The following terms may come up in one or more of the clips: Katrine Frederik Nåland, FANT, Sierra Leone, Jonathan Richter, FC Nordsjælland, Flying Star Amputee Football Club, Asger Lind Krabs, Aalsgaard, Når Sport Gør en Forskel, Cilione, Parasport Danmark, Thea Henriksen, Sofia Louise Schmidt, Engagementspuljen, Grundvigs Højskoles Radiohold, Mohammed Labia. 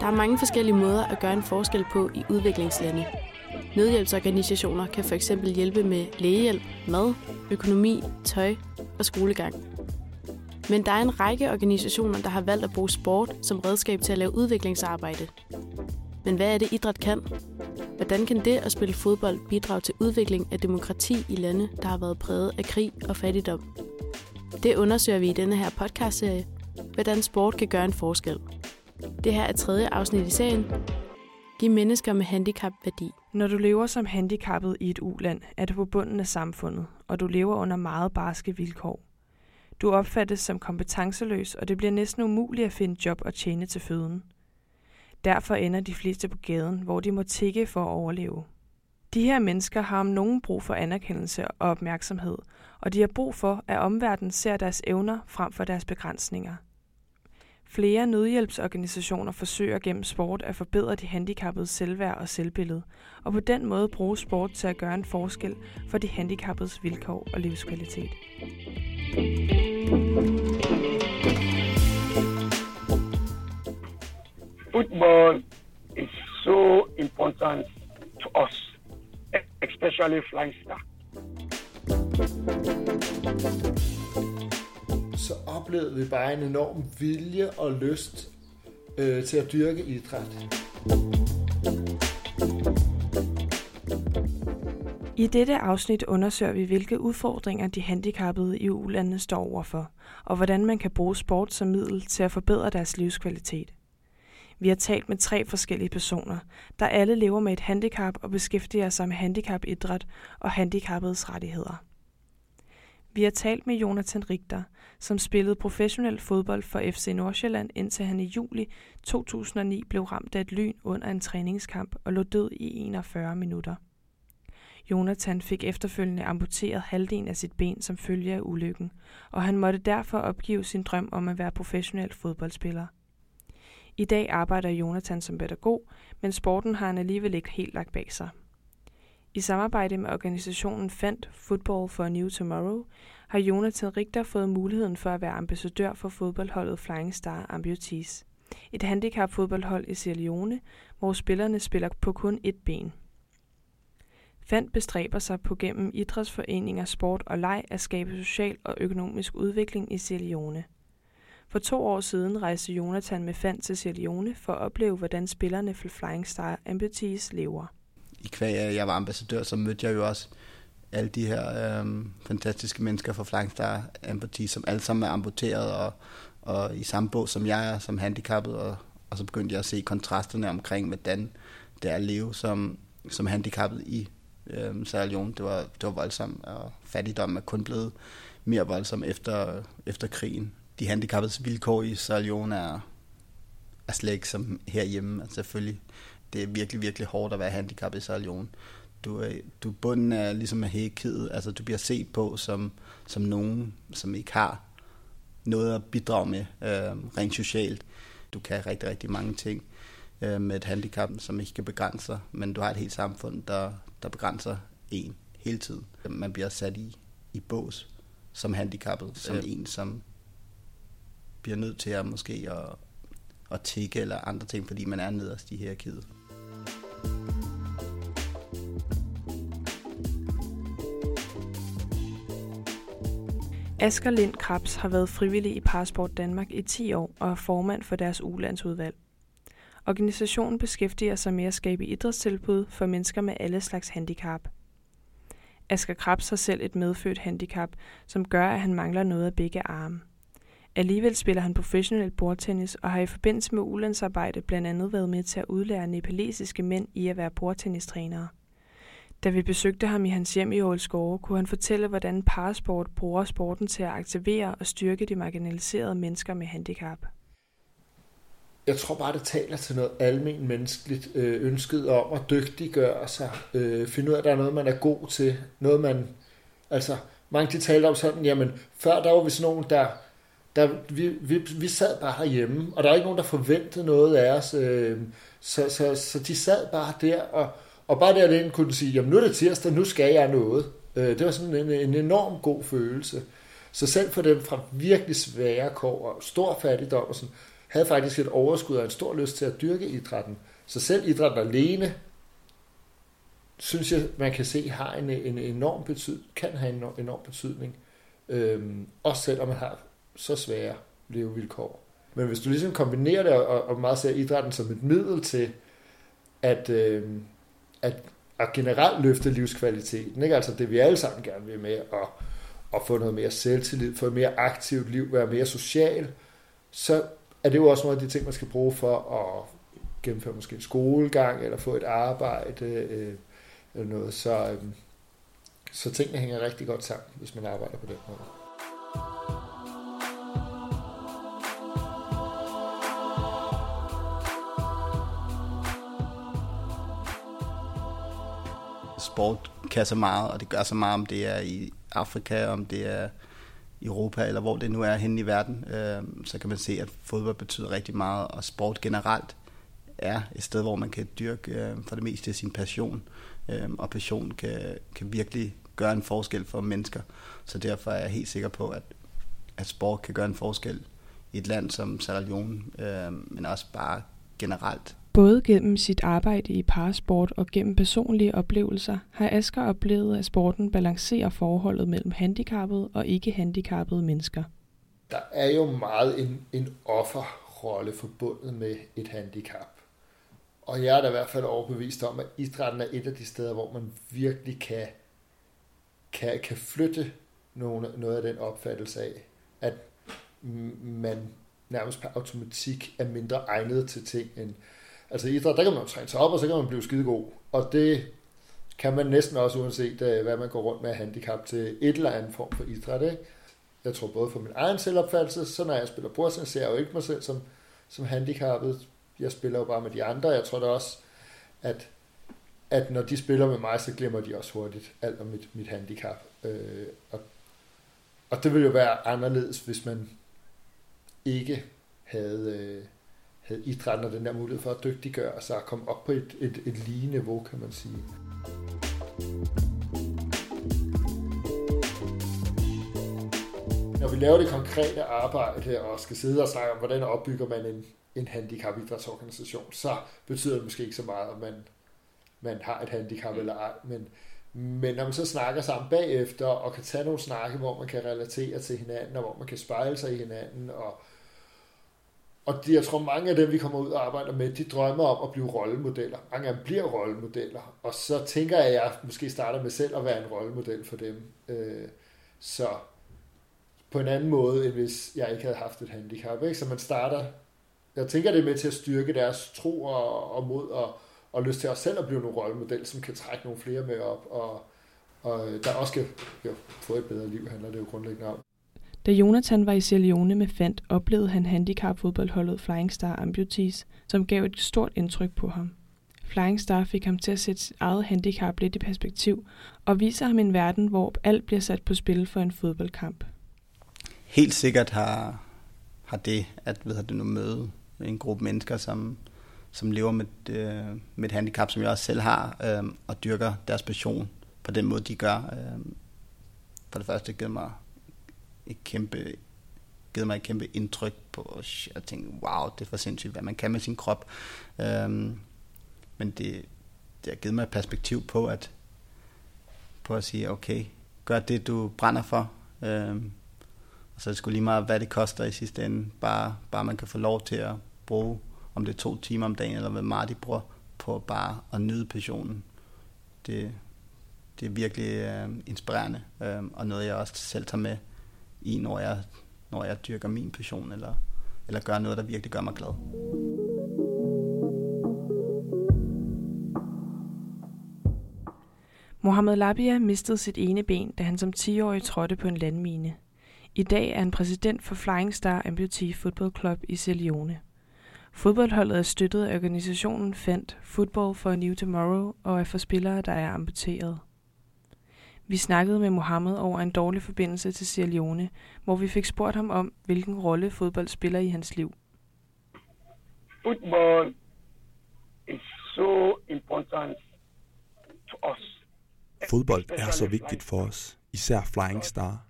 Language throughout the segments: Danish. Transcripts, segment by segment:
Der er mange forskellige måder at gøre en forskel på i udviklingslande. Nødhjælpsorganisationer kan f.eks. hjælpe med lægehjælp, mad, økonomi, tøj og skolegang. Men der er en række organisationer, der har valgt at bruge sport som redskab til at lave udviklingsarbejde. Men hvad er det, idræt kan? Hvordan kan det at spille fodbold bidrage til udvikling af demokrati i lande, der har været præget af krig og fattigdom? Det undersøger vi i denne her podcastserie, hvordan sport kan gøre en forskel. Det her er tredje afsnit i serien. Giv mennesker med handicap værdi. Når du lever som handicappet i et uland, er du på bunden af samfundet, og du lever under meget barske vilkår. Du opfattes som kompetenceløs, og det bliver næsten umuligt at finde job og tjene til føden. Derfor ender de fleste på gaden, hvor de må tigge for at overleve. De her mennesker har om nogen brug for anerkendelse og opmærksomhed, og de har brug for, at omverdenen ser deres evner frem for deres begrænsninger. Flere nødhjælpsorganisationer forsøger gennem sport at forbedre de handicappedes selvværd og selvbillede, og på den måde bruge sport til at gøre en forskel for de handicappedes vilkår og livskvalitet. Football is so important to us, especially Flying Star. Så oplevede vi bare en enorm vilje og lyst til at dyrke idræt. I dette afsnit undersøger vi, hvilke udfordringer de handicappede i ulandene står overfor, og hvordan man kan bruge sport som middel til at forbedre deres livskvalitet. Vi har talt med 3 forskellige personer, der alle lever med et handicap og beskæftiger sig med handicapidræt og handicappedes rettigheder. Vi har talt med Jonathan Richter, som spillede professionel fodbold for FC Nordsjælland, indtil han i juli 2009 blev ramt af et lyn under en træningskamp og lå død i 41 minutter. Jonathan fik efterfølgende amputeret halvdelen af sit ben som følge af ulykken, og han måtte derfor opgive sin drøm om at være professionel fodboldspiller. I dag arbejder Jonathan som pædagog, men sporten har han alligevel ikke helt lagt bag sig. I samarbejde med organisationen FANT, Football for a New Tomorrow, har Jonathan Richter fået muligheden for at være ambassadør for fodboldholdet Flying Star Amputees, et handicapfodboldhold i Cilione, hvor spillerne spiller på kun ét ben. FANT bestræber sig på gennem idrætsforeninger, sport og leg at skabe social og økonomisk udvikling i Cilione. For 2 år siden rejste Jonathan med FANT til Cilione for at opleve, hvordan spillerne for Flying Star Amputees lever. I kvæg af, at jeg var ambassadør, så mødte jeg jo også alle de her fantastiske mennesker fra Flying Star Amputee, som alle sammen er amputeret og i samme båd som jeg er, som handicappet. Og så begyndte jeg at se kontrasterne omkring, hvordan det er at leve som handicappet i Cilione. Det var voldsomt, og fattigdommen er kun blevet mere voldsom efter krigen. De handicappedes vilkår i Cilione er slet ikke som herhjemme, altså selvfølgelig. Det er virkelig, virkelig hårdt at være handicappet i Cilione. Du er bunden af ligesom af hækket, altså du bliver set på som nogen, som ikke har noget at bidrage med rent socialt. Du kan rigtig, rigtig mange ting med et handicap, som ikke kan begrænse sig, men du har et helt samfund, der begrænser en hele tiden. Man bliver sat i bås som handicappet, som en, som bliver nødt til at måske at tigge eller andre ting, fordi man er nederst i hierarkiet. Asger Lind Krabs har været frivillig i Parasport Danmark i 10 år og er formand for deres ulandsudvalg. Organisationen beskæftiger sig med at skabe idrætstilbud for mennesker med alle slags handicap. Asger Krabs har selv et medfødt handicap, som gør, at han mangler noget af begge arme. Alligevel spiller han professionel bordtennis og har i forbindelse med ulandsarbejde blandt andet været med til at udlære nepalesiske mænd i at være bordtennistrænere. Da vi besøgte ham i hans hjem i Aalsgaard, kunne han fortælle, hvordan parasport bruger sporten til at aktivere og styrke de marginaliserede mennesker med handicap. Jeg tror bare, det taler til noget almen menneskeligt ønsket om at dygtiggøre sig, finde ud af, at der er noget, man er god til, noget man... Altså, mange de talte om sådan, jamen, før der var vi sådan nogen, vi sad bare herhjemme, og der er ikke nogen, der forventede noget af os. Så de sad bare der, og bare derinde kunne de sige, jamen nu er det tirsdag, nu skal jeg noget. Det var sådan en enorm god følelse. Så selv for dem fra virkelig svære kår og stor fattigdom og sådan, havde faktisk et overskud og en stor lyst til at dyrke idrætten. Så selv idrætten alene, synes jeg, man kan se, har en enorm betydning, kan have en enorm betydning. Også selvom man har så svære levevilkår. Men hvis du ligesom kombinerer det og meget ser idrætten som et middel til at generelt løfte livskvaliteten, ikke? Altså det vi alle sammen gerne vil med, og få noget mere selvtillid, få et mere aktivt liv, være mere social, så er det jo også nogle af de ting, man skal bruge for at gennemføre måske en skolegang, eller få et arbejde, eller noget. Så tingene hænger rigtig godt sammen, hvis man arbejder på den måde. Sport kan så meget, og det gør så meget, om det er i Afrika, om det er Europa, eller hvor det nu er henne i verden, så kan man se, at fodbold betyder rigtig meget, og sport generelt er et sted, hvor man kan dyrke for det meste sin passion, og passion kan virkelig gøre en forskel for mennesker. Så derfor er jeg helt sikker på, at sport kan gøre en forskel i et land som Sierra Leone, men også bare generelt. Både gennem sit arbejde i parasport og gennem personlige oplevelser har Asger oplevet, at sporten balancerer forholdet mellem handicappede og ikke-handicappede mennesker. Der er jo meget en offerrolle forbundet med et handicap. Og jeg er da i hvert fald overbevist om, at idrætten er et af de steder, hvor man virkelig kan flytte noget af den opfattelse af, at man nærmest per automatik er mindre egnet til ting end... Altså i idræt, der kan man jo træne sig op, og så kan man blive skidegod. Og det kan man næsten også, uanset hvad man går rundt med handicap til et eller andet form for idræt. Ikke? Jeg tror både for min egen selvopfattelse, så når jeg spiller bordtennis, ser jeg jo ikke mig selv som handicappet. Jeg spiller jo bare med de andre. Jeg tror da også, at når de spiller med mig, så glemmer de også hurtigt alt om mit handicap. Og det ville jo være anderledes, hvis man ikke havde idrætten og den der mulighed for at dygtiggøre sig og komme op på et lige niveau, kan man sige. Når vi laver det konkrete arbejde her og skal sidde og snakke om, hvordan opbygger man en handicapidrætsorganisation, så betyder det måske ikke så meget, om man har et handicap eller ej, men når man så snakker sammen bagefter og kan tage nogle snakke, hvor man kan relatere til hinanden og hvor man kan spejle sig i hinanden og jeg tror, mange af dem, vi kommer ud og arbejder med, de drømmer om at blive rollemodeller. Mange af dem bliver rollemodeller. Og så tænker jeg, at jeg måske starter med selv at være en rollemodel for dem. Så på en anden måde, end hvis jeg ikke havde haft et handicap. Ikke? Så man starter... Jeg tænker, det er med til at styrke deres tro og mod og lyst til også selv at blive nogle rollemodel, som kan trække nogle flere med op. Og der også kan få et bedre liv, handler det jo grundlæggende om. Da Jonathan var i Cilione med Fandt, oplevede han handicapfodboldholdet Flying Star Amputees, som gav et stort indtryk på ham. Flying Star fik ham til at sætte sit eget handicap lidt i perspektiv, og viser ham en verden, hvor alt bliver sat på spil for en fodboldkamp. Helt sikkert har det at møde en gruppe mennesker, som lever med et handicap, som jeg også selv har, og dyrker deres passion på den måde, de gør. For det første giver mig... et kæmpe indtryk på at tænke, wow, det er for sindssygt, hvad man kan med sin krop. Men det har givet mig et perspektiv på at sige, okay, gør det, du brænder for. Og så er det sgu lige meget, hvad det koster i sidste ende. Bare man kan få lov til at bruge, om det er 2 timer om dagen, eller hvad meget de bruger, på bare at nyde passionen. Det er virkelig inspirerende, og noget, jeg også selv tager med i, når jeg dyrker min passion, eller gør noget, der virkelig gør mig glad. Mohammed Labia mistede sit ene ben, da han som 10-årig trådte på en landmine. I dag er han præsident for Flying Star Amputee Football Club i Cilione. Fodboldholdet er støttet af organisationen Fandt, Football for a New Tomorrow, og er for spillere, der er amputeret. Vi snakkede med Mohammed over en dårlig forbindelse til Sierra Leone, hvor vi fik spurgt ham om, hvilken rolle fodbold spiller i hans liv. Football is so important to us. Fodbold er så vigtigt for os, især Flying Star.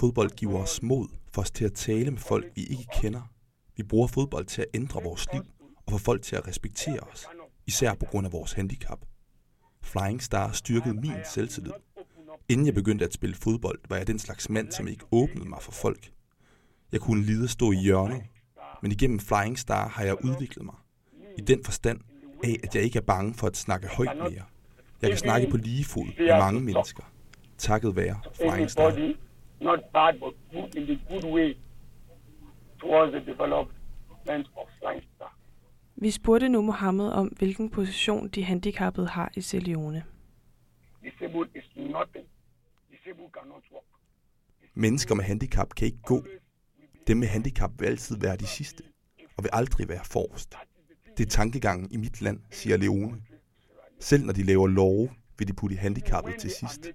Fodbold giver os mod, for os til at tale med folk, vi ikke kender. Vi bruger fodbold til at ændre vores liv og få folk til at respektere os, især på grund af vores handicap. Flying Star styrkede min selvtillid. Inden jeg begyndte at spille fodbold, var jeg den slags mand, som ikke åbnede mig for folk. Jeg kunne lide at stå i hjørnet, men igennem Flying Star har jeg udviklet mig. I den forstand af, at jeg ikke er bange for at snakke højt mere. Jeg kan snakke på lige fod med mange mennesker. Takket være Flying Star. Not bad, but good in the good way towards the development of Flying Star. Vi spurgte nu Mohammed om, hvilken position de handicappede har i Cilione. Disabled is nothing. Disabled cannot walk. Mennesker med handicap kan ikke gå. Dem med handicap vil altid være de sidste, og vil aldrig være forrest. Det er tankegangen i mit land, siger Leone. Selv når de laver love, vil de putte handicappet til sidst.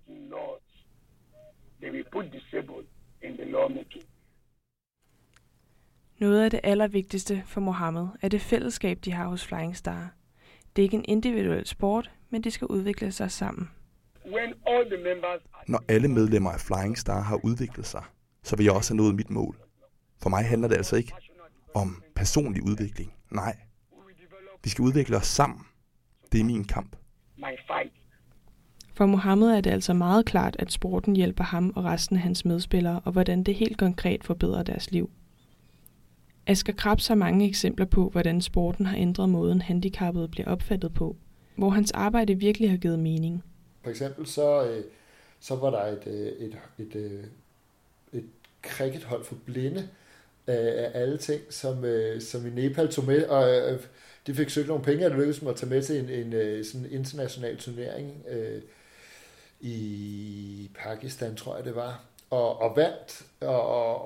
Noget af det allervigtigste for Mohammed er det fællesskab, de har hos Flying Star. Det er ikke en individuel sport, men de skal udvikle sig sammen. Når alle medlemmer af Flying Star har udviklet sig, så vil jeg også have nået mit mål. For mig handler det altså ikke om personlig udvikling. Nej. Vi skal udvikle os sammen. Det er min kamp. For Mohammed er det altså meget klart, at sporten hjælper ham og resten af hans medspillere, og hvordan det helt konkret forbedrer deres liv. Asger Krabs har mange eksempler på, hvordan sporten har ændret måden, handicappede bliver opfattet på, hvor hans arbejde virkelig har givet mening. For eksempel så var der et crickethold for blinde af alle ting, som i Nepal tog med, og de fik søgt nogle penge, og det lykkedes mig at tage med til en sådan international turnering i Pakistan, tror jeg det var, og vandt,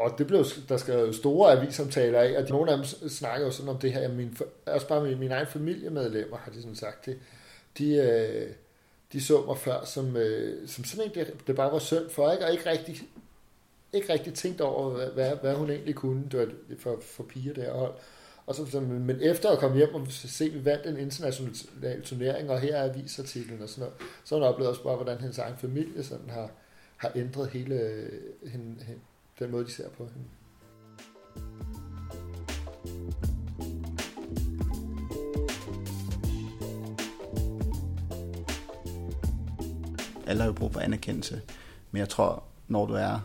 og det blev der skrev store avisomtaler af, og nogle af dem snakkede jo sådan om det her, også bare mine egne familiemedlemmer, har de sådan sagt det, de så mig før som sådan en, det bare var synd for, ikke? Og ikke rigtig tænkt over, hvad hun egentlig kunne. Det var for piger derhold. Og så, men efter at komme hjem og se, vi vandt en international turnering, og her er avisartiklen og sådan noget, så har hun oplevet også bare, hvordan hendes egen familie sådan har ændret hele den måde, de ser på hende. Alle har jo brug for anerkendelse, men jeg tror, når du er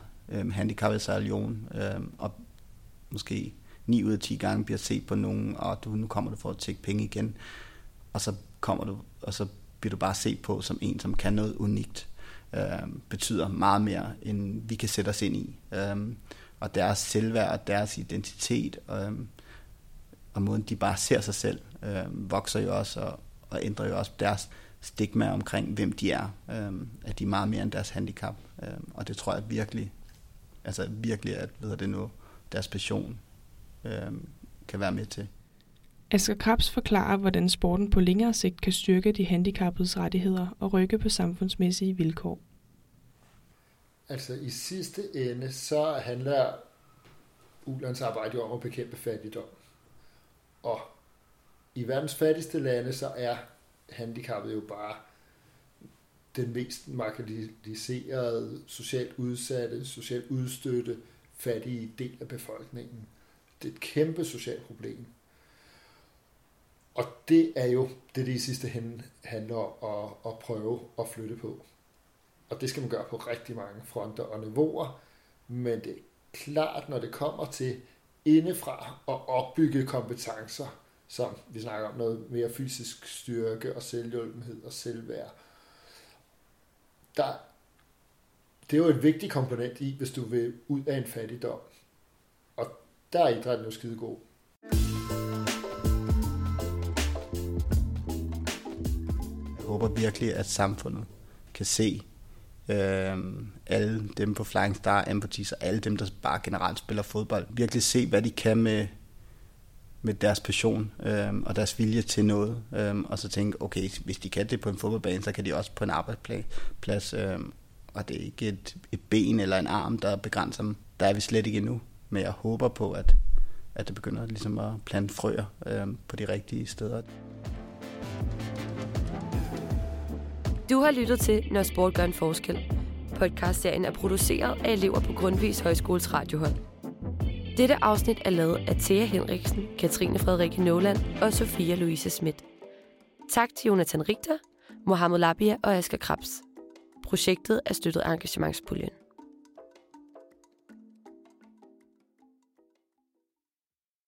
handicappet Cilione, og måske 9 ud af 10 gange bliver set på nogen, og nu kommer du for at tjekke penge igen, og så kommer du, og så bliver du bare set på som en, som kan noget unikt, betyder meget mere, end vi kan sætte os ind i, og deres selvværd og deres identitet, og måden de bare ser sig selv, vokser jo også, og ændrer jo også deres stigma omkring, hvem de er, at de er meget mere end deres handicap, og det tror jeg virkelig, at deres passion kan være med til. Asger Krabs forklarer, hvordan sporten på længere sigt kan styrke de handicappedes rettigheder og rykke på samfundsmæssige vilkår. Altså i sidste ende, så handler ulandsarbejde jo om at bekæmpe fattigdom. Og i verdens fattigste lande, så er handicappet jo bare den mest marginaliserede, socialt udsatte, socialt udstøtte, fattige del af befolkningen. Det er et kæmpe socialt problem. Og det er jo det i sidste ende handler om at prøve at flytte på. Og det skal man gøre på rigtig mange fronter og niveauer, men det er klart, når det kommer til indefra at opbygge kompetencer, som vi snakker om noget mere fysisk styrke og selvhjulpenhed og selvværd, det er jo en vigtig komponent i, hvis du vil ud af en fattigdom. Og der er idrætten jo skidegod. Jeg håber virkelig, at samfundet kan se alle dem på Flying Star Amputees og alle dem, der bare generelt spiller fodbold. Virkelig se, hvad de kan med deres passion og deres vilje til noget, og så tænke, okay, hvis de kan det på en fodboldbane, så kan de også på en arbejdsplads, og det er ikke et ben eller en arm, der begrænser dem. Der er vi slet ikke endnu, men jeg håber på, at det begynder ligesom at plante frøer på de rigtige steder. Du har lyttet til Når Sport Gør en Forskel, podcastserien er produceret af elever på Grundvigs Højskoles Radiohold. Dette afsnit er lavet af Thea Henriksen, Katrine Frederik Nåland og Sofia Louise Schmidt. Tak til Jonathan Richter, Mohammed Labia og Asger Krabs. Projektet er støttet af Engagementspuljen.